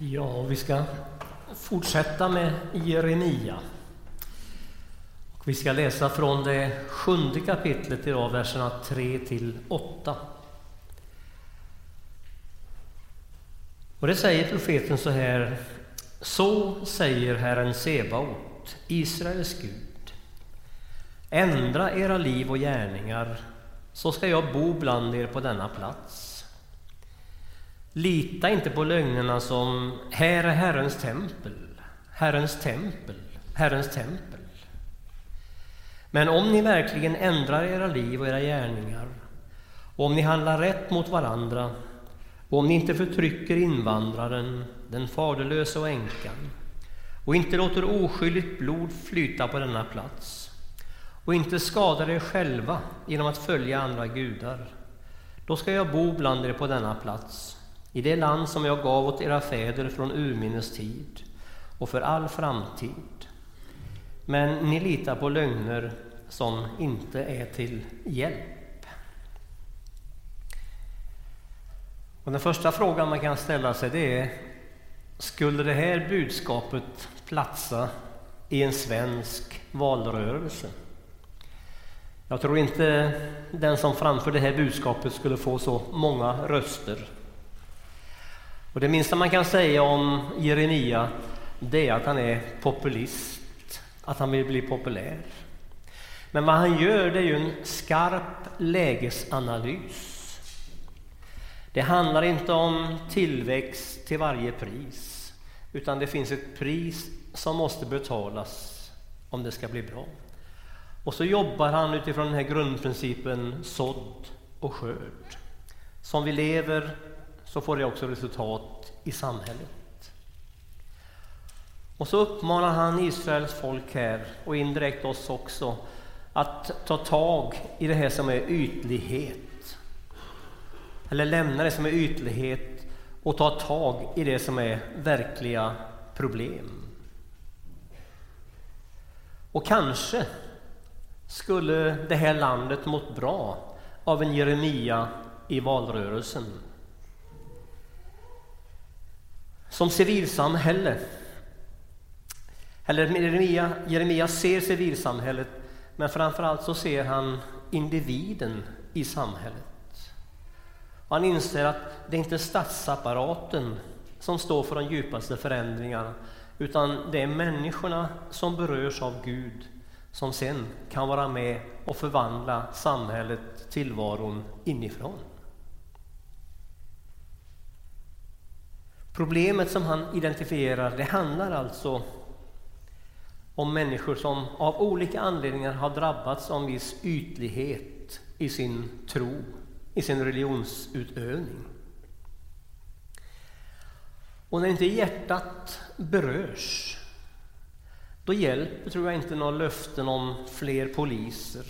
Ja, vi ska fortsätta med Jeremia. Och vi ska läsa från det 7:e kapitlet idag, verserna 3-8. Och det säger profeten så här: Så säger Herren Sebaot, Israels Gud. Ändra era liv och gärningar, så ska jag bo bland er på denna plats. Lita inte på lögnerna som här är Herrens tempel, Herrens tempel, Herrens tempel. Men om ni verkligen ändrar era liv och era gärningar, och om ni handlar rätt mot varandra, och om ni inte förtrycker invandraren, den faderlösa och änkan, och inte låter oskyldigt blod flyta på denna plats, och inte skadar er själva genom att följa andra gudar, då ska jag bo bland er på denna plats, i det land som jag gav åt era fäder från urminnes tid och för all framtid. Men ni litar på lögner som inte är till hjälp. Och den första frågan man kan ställa sig, det är: skulle det här budskapet platsa i en svensk valrörelse? Jag tror inte den som framför det här budskapet skulle få så många röster. Och det minsta man kan säga om Jeremia, det är att han är populist, att han vill bli populär. Men vad han gör, det är ju en skarp lägesanalys. Det handlar inte om tillväxt till varje pris, utan det finns ett pris som måste betalas om det ska bli bra. Och så jobbar han utifrån den här grundprincipen sådd och skörd. Som vi lever, så får det också resultat i samhället. Och så uppmanar han Israels folk här, och indirekt oss också, att ta tag i det här som är ytlighet. Eller lämna det som är ytlighet och ta tag i det som är verkliga problem. Och kanske skulle det här landet mått bra av en Jeremia i valrörelsen. Som civilsamhälle, eller Jeremia ser civilsamhället, men framförallt så ser han individen i samhället. Och han inser att det inte är statsapparaten som står för de djupaste förändringarna, utan det är människorna som berörs av Gud, som sen kan vara med och förvandla samhället, tillvaron inifrån. Problemet som han identifierar, det handlar alltså om människor som av olika anledningar har drabbats av viss ytlighet i sin tro, i sin religionsutövning. Och när inte hjärtat berörs, då hjälper, tror jag, inte några löften om fler poliser,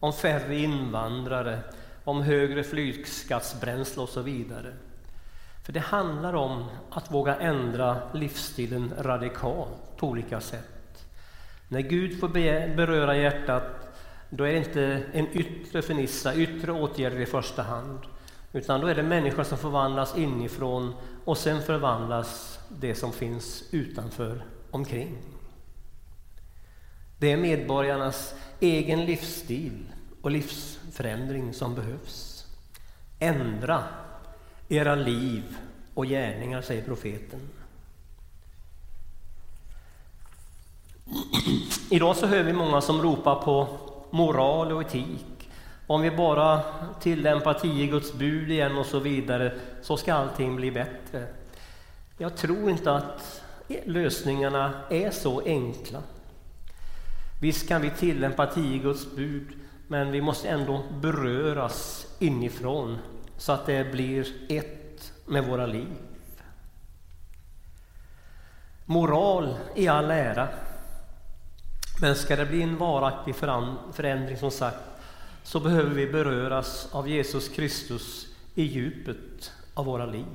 om färre invandrare, om högre flygskattsbränsle och så vidare. För det handlar om att våga ändra livsstilen radikalt på olika sätt. När Gud får beröra hjärtat, då är det inte en yttre fernissa, yttre åtgärder i första hand, utan då är det människor som förvandlas inifrån, och sen förvandlas det som finns utanför omkring. Det är medborgarnas egen livsstil och livsförändring som behövs. Ändra era liv och gärningar, säger profeten. Idag så hör vi många som ropar på moral och etik. Om vi bara tillämpar 10 Guds bud igen och så vidare, så ska allting bli bättre. Jag tror inte att lösningarna är så enkla. Visst kan vi tillämpa 10 Guds bud, men vi måste ändå beröras inifrån, så att det blir ett med våra liv. Moral i all ära, men ska det bli en varaktig förändring, som sagt, så behöver vi beröras av Jesus Kristus i djupet av våra liv.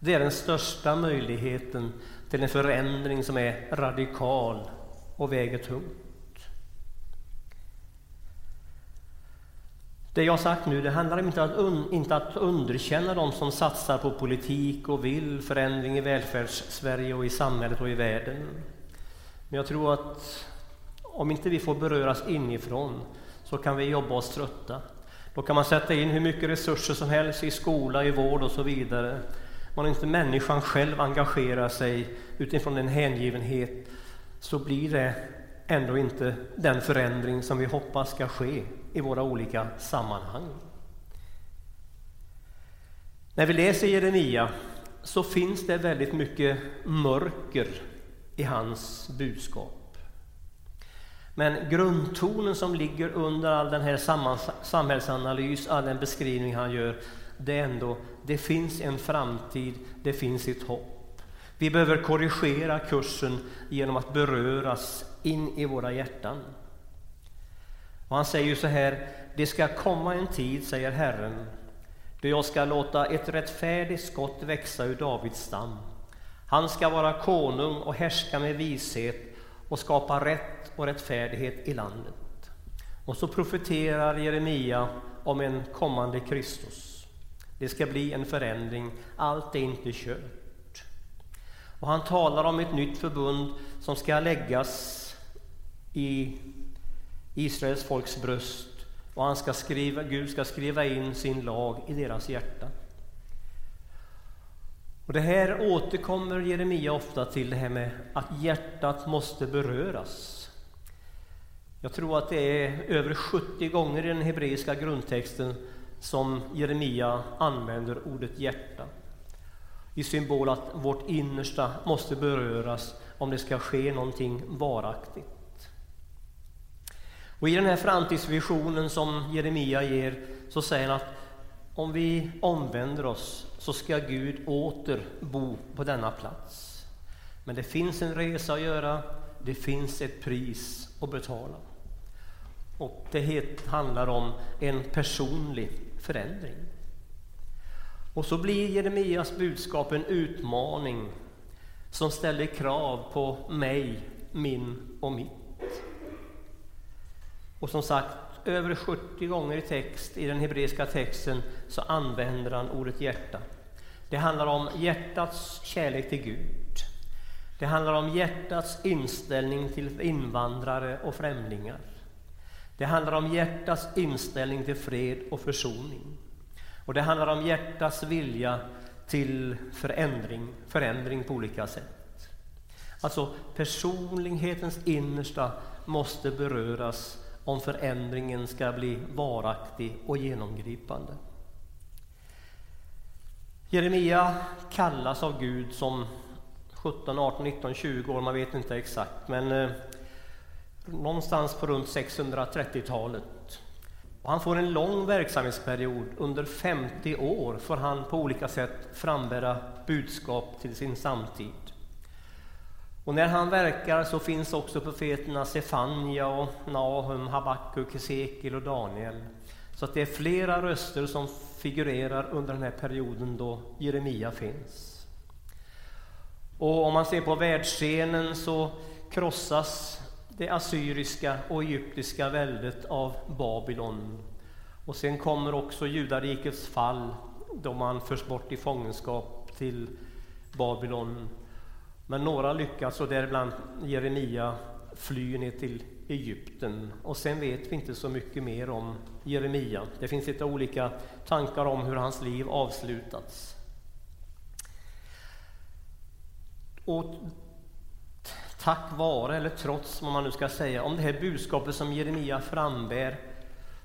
Det är den största möjligheten till en förändring som är radikal och väger tungt. Det jag sagt nu, det handlar inte att underkänna de som satsar på politik och vill förändring i välfärds-Sverige och i samhället och i världen. Men jag tror att om inte vi får beröras inifrån så kan vi jobba oss trötta. Då kan man sätta in hur mycket resurser som helst i skola, i vård och så vidare. Om inte människan själv engagerar sig utifrån en hängivenhet så blir det ändå inte den förändring som vi hoppas ska ske i våra olika sammanhang. När vi läser Jeremia så finns det väldigt mycket mörker i hans budskap. Men grundtonen som ligger under all den här samhällsanalys, all den beskrivning han gör, det är ändå, det finns en framtid, det finns ett hopp. Vi behöver korrigera kursen genom att beröras in i våra hjärtan. Och han säger ju så här: det ska komma en tid, säger Herren, då jag ska låta ett rättfärdigt skott växa ur Davids stam. Han ska vara konung och härska med vishet och skapa rätt och rättfärdighet i landet. Och så profeterar Jeremia om en kommande Kristus. Det ska bli en förändring, allt är inte kört. Och han talar om ett nytt förbund som ska läggas i Israels folks bröst, och han ska Gud ska skriva in sin lag i deras hjärta. Och det här återkommer Jeremia ofta till, det här med att hjärtat måste beröras. Jag tror att det är över 70 gånger i den hebreiska grundtexten som Jeremia använder ordet hjärta i symbol att vårt innersta måste beröras om det ska ske någonting varaktigt. Och i den här framtidsvisionen som Jeremia ger så säger han att om vi omvänder oss så ska Gud åter bo på denna plats. Men det finns en resa att göra, det finns ett pris att betala. Och det handlar om en personlig förändring. Och så blir Jeremias budskap en utmaning som ställer krav på mig, min och mitt. Och som sagt, över 70 gånger i den hebreiska texten så använder han ordet hjärta. Det handlar om hjärtats kärlek till Gud. Det handlar om hjärtats inställning till invandrare och främlingar. Det handlar om hjärtats inställning till fred och försoning. Och det handlar om hjärtats vilja till förändring på olika sätt. Alltså personlighetens innersta måste beröras om förändringen ska bli varaktig och genomgripande. Jeremia kallas av Gud som 17, 18, 19, 20 år, man vet inte exakt, men någonstans på runt 630-talet. Och han får en lång verksamhetsperiod, under 50 år får han på olika sätt frambära budskap till sin samtid. Och när han verkar så finns också profeterna Sefanja och Nahum, Habakkuk, Ezekiel och Daniel. Så att det är flera röster som figurerar under den här perioden då Jeremia finns. Och om man ser på världsscenen så krossas det assyriska och egyptiska väldet av Babylon. Och sen kommer också judarikets fall då man förs bort i fångenskap till Babylon. Men några lyckas, och däribland Jeremia, flyr ner till Egypten. Och sen vet vi inte så mycket mer om Jeremia. Det finns lite olika tankar om hur hans liv avslutats. Och tack vare, eller trots vad man nu ska säga, om det här budskapet som Jeremia frambär,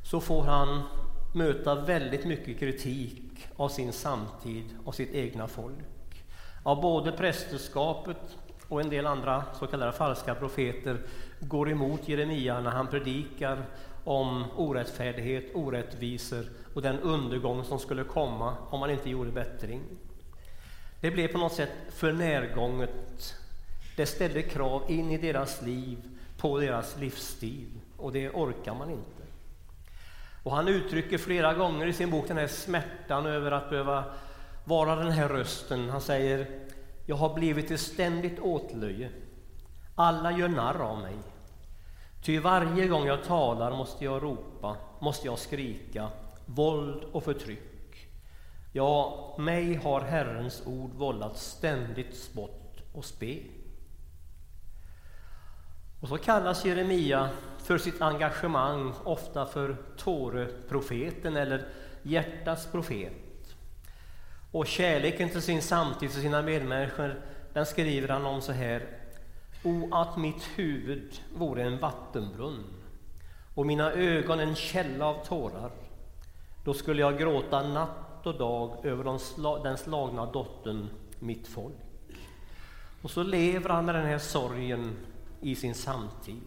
så får han möta väldigt mycket kritik av sin samtid och sitt egna folk. Av både prästerskapet och en del andra så kallade falska profeter går emot Jeremia när han predikar om orättfärdighet, orättvisor och den undergång som skulle komma om man inte gjorde bättring. Det blev på något sätt för närgånget. Det ställde krav in i deras liv, på deras livsstil, och det orkar man inte. Och han uttrycker flera gånger i sin bok den här smärtan över att behöva vara den här rösten. Han säger: jag har blivit ett ständigt åtlöje. Alla gör narr av mig. Ty varje gång jag talar måste jag ropa, måste jag skrika, våld och förtryck. Ja, mig har Herrens ord vållat ständigt spott och spe. Och så kallas Jeremia för sitt engagemang ofta för tåreprofeten eller hjärtats profet. Och kärleken till sin samtid och sina medmänniskor, den skriver han om så här: O, att mitt huvud vore en vattenbrunn och mina ögon en källa av tårar. Då skulle jag gråta natt och dag över den slagna dottern, mitt folk. Och så lever han med den här sorgen i sin samtid,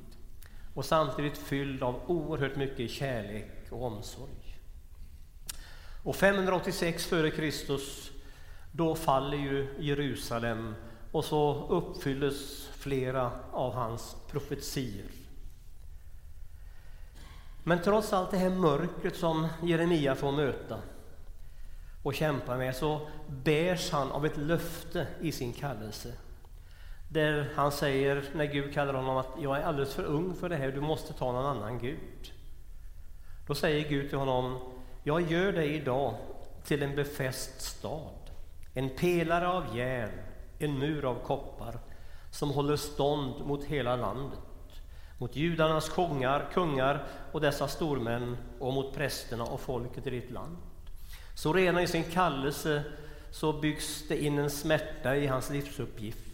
och samtidigt fylld av oerhört mycket kärlek och omsorg. Och 586 före Kristus, då faller ju Jerusalem, och så uppfylls flera av hans profetier. Men trots allt det här mörkret som Jeremia får möta och kämpa med, så bärs han av ett löfte i sin kallelse. Där han säger, när Gud kallar honom, att jag är alldeles för ung för det här, du måste ta någon annan Gud. Då säger Gud till honom, jag gör dig idag till en befäst stad, en pelare av järn, en mur av koppar, som håller stånd mot hela landet, mot judarnas kungar och dessa stormän, och mot prästerna och folket i ditt land. Så redan i sin kallelse så byggs det in en smärta i hans livsuppgift.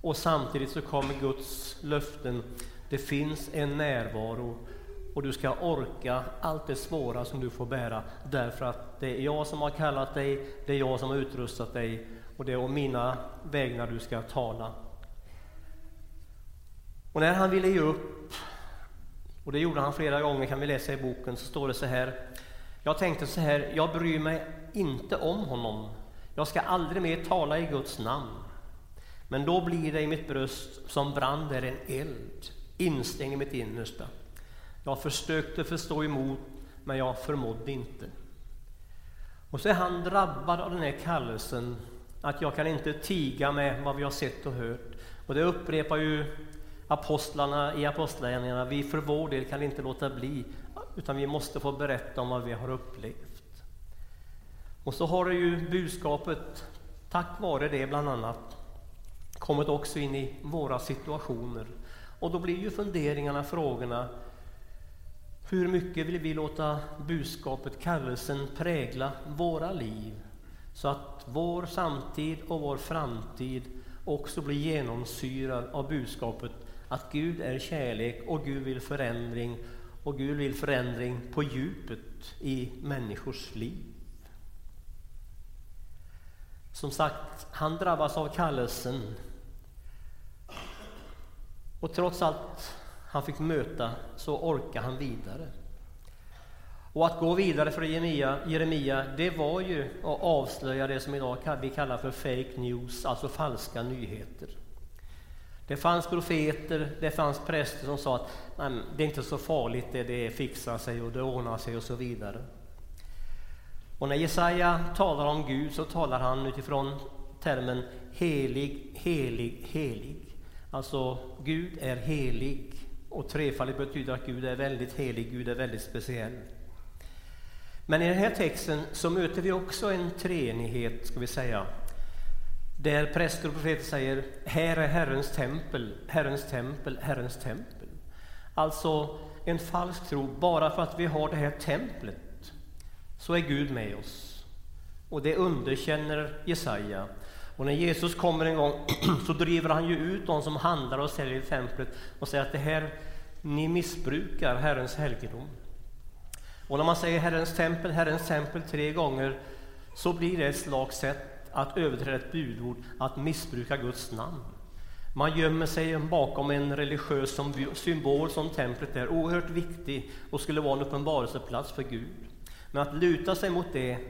Och samtidigt så kommer Guds löften. Det finns en närvaro, och du ska orka allt det svåra som du får bära. Därför att det är jag som har kallat dig, det är jag som har utrustat dig, och det är om mina vägnar du ska tala. Och när han ville ge upp, och det gjorde han flera gånger, kan vi läsa i boken, så står det så här. Jag tänkte så här, jag bryr mig inte om honom. Jag ska aldrig mer tala i Guds namn. Men då blir det i mitt bröst som brann där en eld, instängd i mitt innersta. Jag försökte förstå emot, men jag förmådde inte. Och så är han drabbad av den här kallelsen, att jag kan inte tiga med vad vi har sett och hört. Och det upprepar ju apostlarna i Apostlerna. Vi för vår del kan inte låta bli, utan vi måste få berätta om vad vi har upplevt. Och så har det ju budskapet, tack vare det bland annat, kommit också in i våra situationer. Och då blir ju funderingarna, frågorna, hur mycket vill vi låta budskapet, kallelsen, prägla våra liv, så att vår samtid och vår framtid också blir genomsyrad av budskapet att Gud är kärlek, och Gud vill förändring, och Gud vill förändring på djupet i människors liv. Som sagt, han drabbas av kallelsen. Och trots allt han fick möta så orkar han vidare. Och att gå vidare för Jeremia, det var ju att avslöja det som idag vi kallar för fake news, alltså falska nyheter. Det fanns profeter, det fanns präster som sa att nej, det är inte så farligt, det fixar sig och det ordnar sig och så vidare. Och när Jesaja talar om Gud så talar han utifrån termen helig, helig, helig. Alltså Gud är helig, och trefaldigt betyder att Gud är väldigt helig, Gud är väldigt speciell. Men i den här texten så möter vi också en treenighet, ska vi säga. Där präster och profeter säger, här är Herrens tempel, Herrens tempel, Herrens tempel. Alltså en falsk tro, bara för att vi har det här templet så är Gud med oss. Och det underkänner Jesaja. Och när Jesus kommer en gång så driver han ju ut de som handlar och säljer i templet och säger att det här, ni missbrukar Herrens helgedom. Och när man säger Herrens tempel 3 gånger så blir det ett slags sätt att överträda ett budord, att missbruka Guds namn. Man gömmer sig bakom en religiös symbol som templet är, oerhört viktig och skulle vara en uppenbarelseplats för Gud. Men att luta sig mot det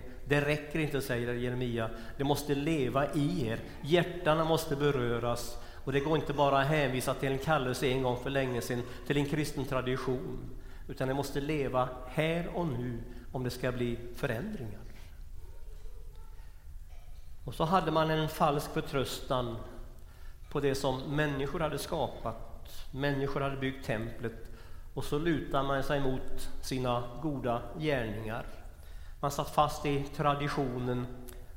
räcker inte, säger Jeremia. Det måste leva i er. Hjärtarna måste beröras. Och det går inte bara att hänvisa till en kallelse en gång för länge sedan, till en kristen tradition. Utan det måste leva här och nu om det ska bli förändringar. Och så hade man en falsk förtröstan på det som människor hade skapat. Människor hade byggt templet Och så lutar man sig mot sina goda gärningar. Man satt fast i traditionen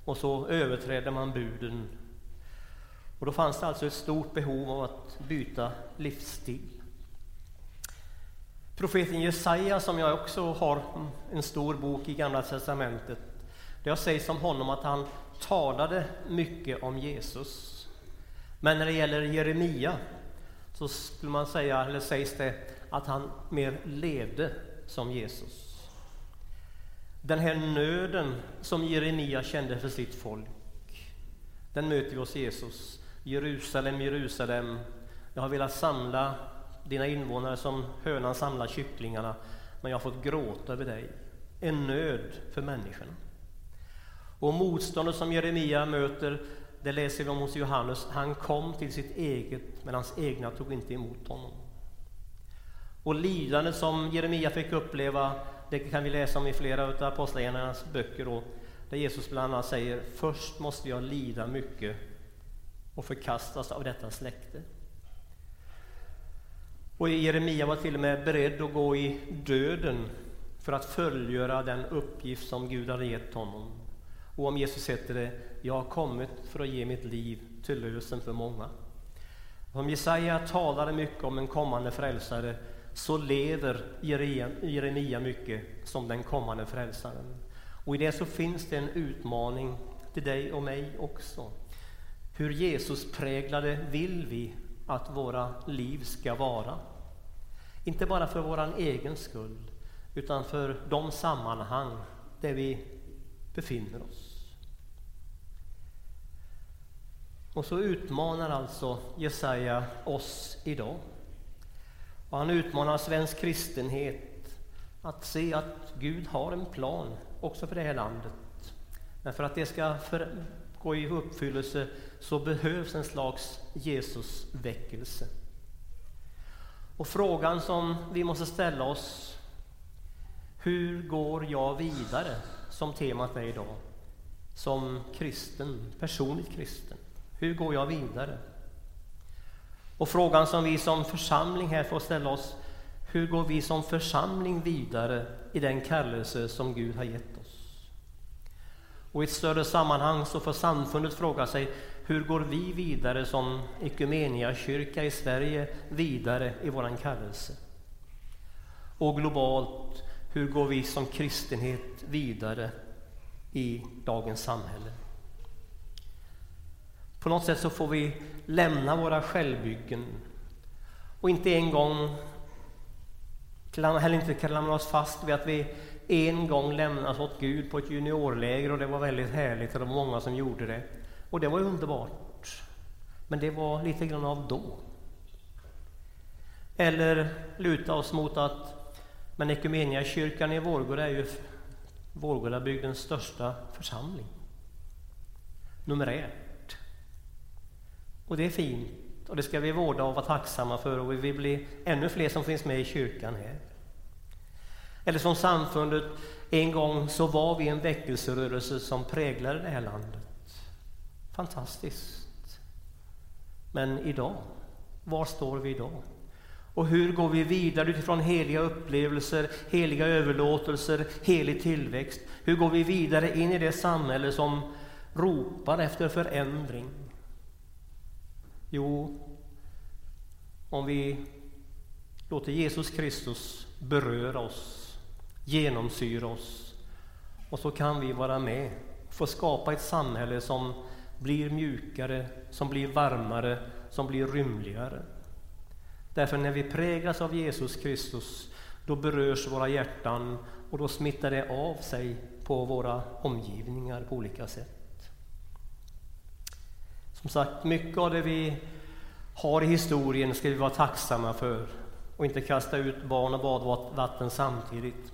och så överträdde man buden. Och då fanns det alltså ett stort behov av att byta livsstil. Profeten Jesaja, som jag också har en stor bok i Gamla testamentet, det sägs om honom att han talade mycket om Jesus. Men när det gäller Jeremia så skulle man säga, eller sägs det, att han mer levde som Jesus. Den här nöden som Jeremia kände för sitt folk, den möter vi hos Jesus. Jerusalem, Jerusalem, jag har velat samla dina invånare som hönan samlar kycklingarna, men jag har fått gråta över dig. En nöd för människorna. Och motståndet som Jeremia möter, det läser vi om hos Johannes. Han kom till sitt eget, men hans egna tog inte emot honom. Och lidandet som Jeremia fick uppleva, det kan vi läsa om i flera av apostlernas böcker då, där Jesus bland annat säger: först måste jag lida mycket och förkastas av detta släkte. Och Jeremia var till och med beredd att gå i döden för att fullgöra den uppgift som Gud hade gett honom. Och om Jesus heter det: jag har kommit för att ge mitt liv till lösen för många. Om Jesaja talade mycket om en kommande frälsare, så lever Jeremia mycket som den kommande frälsaren. Och i det så finns det en utmaning till dig och mig också. Hur Jesus präglade vill vi att våra liv ska vara. Inte bara för våran egen skull, utan för de sammanhang där vi befinner oss. Och så utmanar alltså Jesaja oss idag. Och han utmanar svensk kristenhet att se att Gud har en plan också för det här landet. Men för att det ska gå i uppfyllelse så behövs en slags Jesusväckelse. Och frågan som vi måste ställa oss: hur går jag vidare, som temat är idag, som kristen, personligt kristen? Hur går jag vidare? Och frågan som vi som församling här får ställa oss: hur går vi som församling vidare i den kallelse som Gud har gett oss? Och i ett större sammanhang så får samfundet fråga sig: hur går vi vidare som Ekumeniakyrka i Sverige vidare i våran kallelse? Och globalt, hur går vi som kristenhet vidare i dagens samhälle? På något sätt så får vi lämna våra självbyggen och inte en gång heller inte kan lämna oss fast vid att vi en gång lämnas åt Gud på ett juniorläger, och det var väldigt härligt och det var många som gjorde det och det var underbart, men det var lite grann av då. Eller luta oss mot att men Ekumeniakyrkan i Vårgård är ju Vårgårdabygdens största församling numerärt. Och det är fint, och det ska vi vårda och vara tacksamma för, och vi vill bli ännu fler som finns med i kyrkan här. Eller som samfundet, en gång så var vi en väckelserörelse som präglade det här landet. Fantastiskt. Men idag, var står vi idag? Och hur går vi vidare utifrån heliga upplevelser, heliga överlåtelser, helig tillväxt? Hur går vi vidare in i det samhälle som ropar efter förändring? Jo, om vi låter Jesus Kristus beröra oss, genomsyra oss, och så kan vi vara med och få skapa ett samhälle som blir mjukare, som blir varmare, som blir rymligare. Därför när vi präglas av Jesus Kristus, då berörs våra hjärtan och då smittar det av sig på våra omgivningar på olika sätt. Som sagt, mycket av det vi har i historien ska vi vara tacksamma för och inte kasta ut barn och badvatten samtidigt.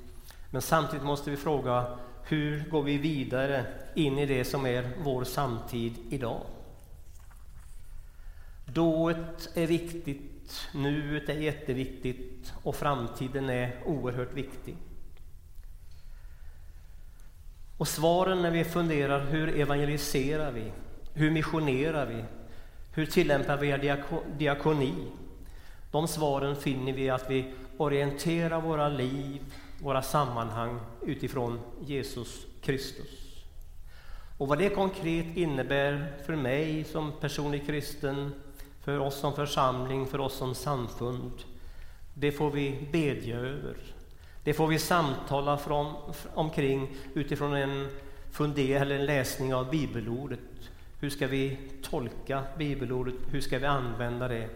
Men samtidigt måste vi fråga: hur går vi vidare in i det som är vår samtid idag? Dået är viktigt, nuet är jätteviktigt och framtiden är oerhört viktig. Och svaren när vi funderar: hur evangeliserar vi? Hur missionerar vi? Hur tillämpar vi diakoni? De svaren finner vi att vi orienterar våra liv, våra sammanhang utifrån Jesus Kristus. Och vad det konkret innebär för mig som personlig kristen, för oss som församling, för oss som samfund, det får vi bedja över. Det får vi samtala omkring utifrån en fundering eller en läsning av bibelordet. Hur ska vi tolka bibelordet? Hur ska vi använda det?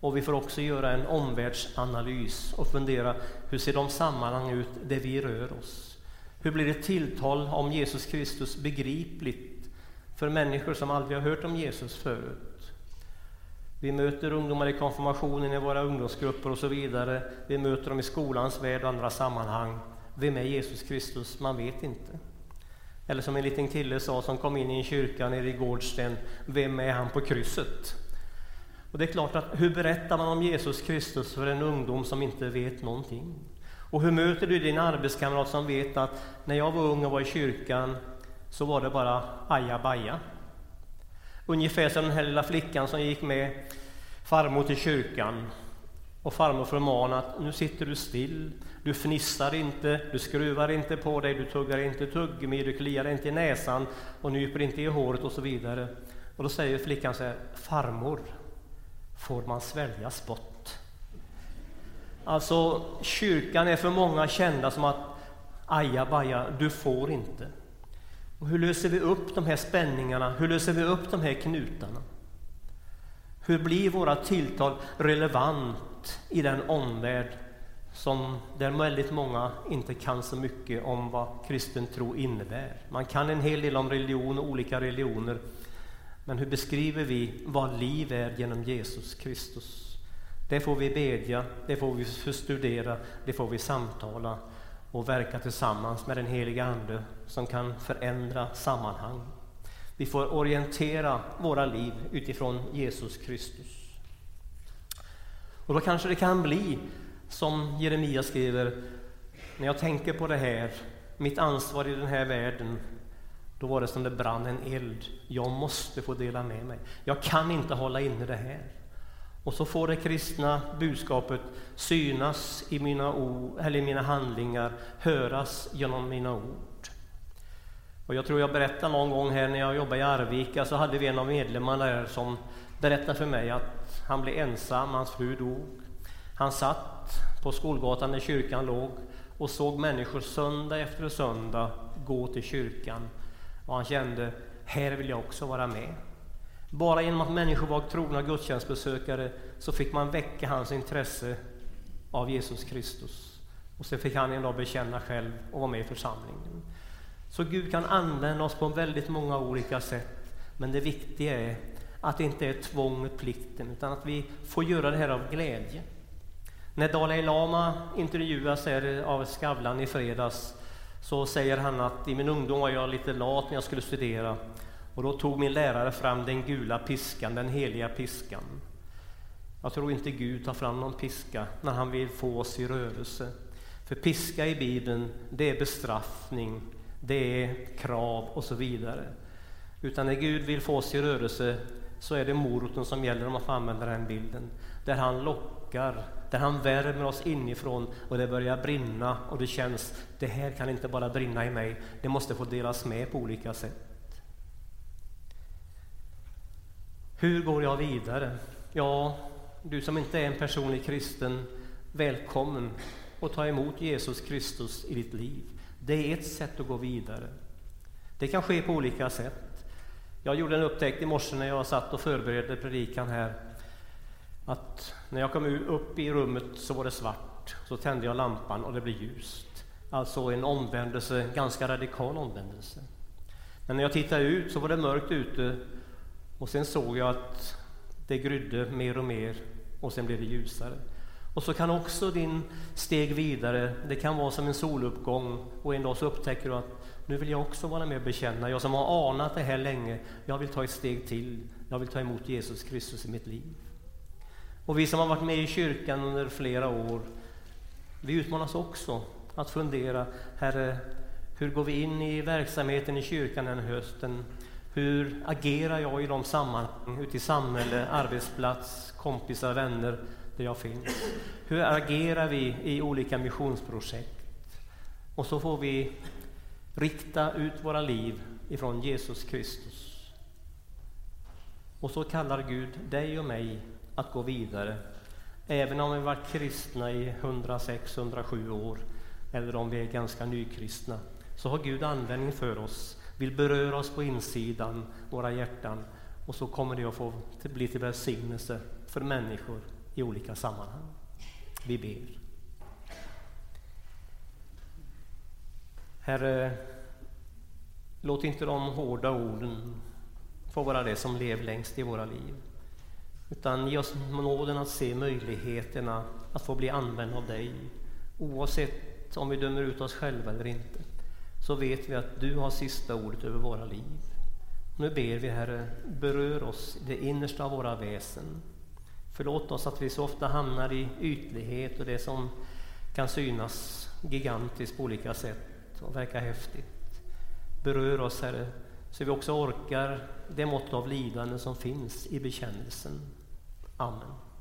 Och vi får också göra en omvärldsanalys och fundera, hur ser de sammanhang ut där vi rör oss? Hur blir ett tilltal om Jesus Kristus begripligt för människor som aldrig har hört om Jesus förut? Vi möter ungdomar i konfirmationen, i våra ungdomsgrupper och så vidare. Vi möter dem i skolans värld och andra sammanhang. Vem är Jesus Kristus? Man vet inte. Eller som en liten kille sa som kom in i en kyrka nere i Gårdsten, vem är han på krysset? Och det är klart att hur berättar man om Jesus Kristus för en ungdom som inte vet någonting? Och hur möter du din arbetskamrat som vet att när jag var ung och var i kyrkan så var det bara ajabaja? Ungefär som den här lilla flickan som gick med farmor till kyrkan och farmor förmanade att nu sitter du still, du fnissar inte, du skruvar inte på dig, du tuggar inte tuggummi, du kliar inte i näsan och nyper inte i håret och så vidare. Och då säger flickan så här, farmor, får man svälja spott? Alltså, kyrkan är för många kända som att ajabaja, du får inte. Och hur löser vi upp de här spänningarna? Hur löser vi upp de här knutarna? Hur blir våra tilltal relevant i den omvärld som där väldigt många inte kan så mycket om vad kristen tro innebär? Man kan en hel del om religion och olika religioner. Men hur beskriver vi vad liv är genom Jesus Kristus? Det får vi bedja, det får vi studera, det får vi samtala och verka tillsammans med den heliga Ande som kan förändra sammanhang. Vi får orientera våra liv utifrån Jesus Kristus. Och då kanske det kan bli som Jeremia skriver, när jag tänker på det här, mitt ansvar i den här världen, då var det som det brann en eld. Jag måste få dela med mig. Jag kan inte hålla inne det här. Och så får det kristna budskapet synas i mina ord, eller i mina handlingar, höras genom mina ord. Och jag tror jag berättade någon gång här när jag jobbade i Arvika, så hade vi en av medlemmarna där som berättade för mig att han blev ensam, hans fru dog. Han satt på skolgatan där kyrkan låg och såg människor söndag efter söndag gå till kyrkan. Och han kände, här vill jag också vara med. Bara genom att människor var trogna gudstjänstbesökare så fick man väcka hans intresse av Jesus Kristus. Och så fick han en dag bekänna själv och vara med i församlingen. Så Gud kan använda oss på väldigt många olika sätt. Men det viktiga är att det inte är tvång med plikten, utan att vi får göra det här av glädje. När Dalai Lama intervjuas här av Skavlan i fredags, så säger han att i min ungdom var jag lite lat när jag skulle studera. Och då tog min lärare fram den gula piskan, den heliga piskan. Jag tror inte Gud tar fram någon piska när han vill få oss i rörelse. För piska i Bibeln, det är bestraffning, det är krav och så vidare. Utan när Gud vill få oss i rörelse så är det moroten som gäller, om man får använda den bilden. Där han lockar, där han värmer oss inifrån och det börjar brinna och det känns, det här kan inte bara brinna i mig, det måste få delas med på olika sätt. Hur går jag vidare? Ja, du som inte är en personlig kristen, välkommen och ta emot Jesus Kristus i ditt liv. Det är ett sätt att gå vidare. Det kan ske på olika sätt. Jag gjorde en upptäckt i morse när jag satt och förberedde predikan här, att när jag kom upp i rummet så var det svart, så tände jag lampan och det blev ljust. Alltså en omvändelse, ganska radikal omvändelse. Men när jag tittade ut så var det mörkt ute och sen såg jag att det grydde mer och mer och sen blev det ljusare. Och så kan också din steg vidare, det kan vara som en soluppgång och en dag så upptäcker du att nu vill jag också vara med och bekänna, jag som har anat det här länge, jag vill ta ett steg till, jag vill ta emot Jesus Kristus i mitt liv. Och vi som har varit med i kyrkan under flera år, vi utmanas också att fundera, Herre, hur går vi in i verksamheten i kyrkan den hösten? Hur agerar jag i de sammanhang, ute i samhälle, arbetsplats, kompisar, vänner, där jag finns. Hur agerar vi i olika missionsprojekt? Och så får vi rikta ut våra liv ifrån Jesus Kristus. Och så kallar Gud dig och mig att gå vidare. Även om vi varit kristna i 106-107 år eller om vi är ganska nykristna, så har Gud användning för oss, vill beröra oss på insidan, våra hjärtan, och så kommer det att få bli till välsignelse för människor i olika sammanhang. Vi ber. Herre, låt inte de hårda orden få vara det som lever längst i våra liv, utan ge oss nåden att se möjligheterna att få bli använd av dig. Oavsett om vi dömer ut oss själva eller inte, så vet vi att du har sista ordet över våra liv. Nu ber vi, Herre, berör oss i det innersta av våra väsen. Förlåt oss att vi så ofta hamnar i ytlighet och det som kan synas gigantiskt på olika sätt och verka häftigt. Berör oss, Herre, så vi också orkar det mått av lidande som finns i bekännelsen. Amen.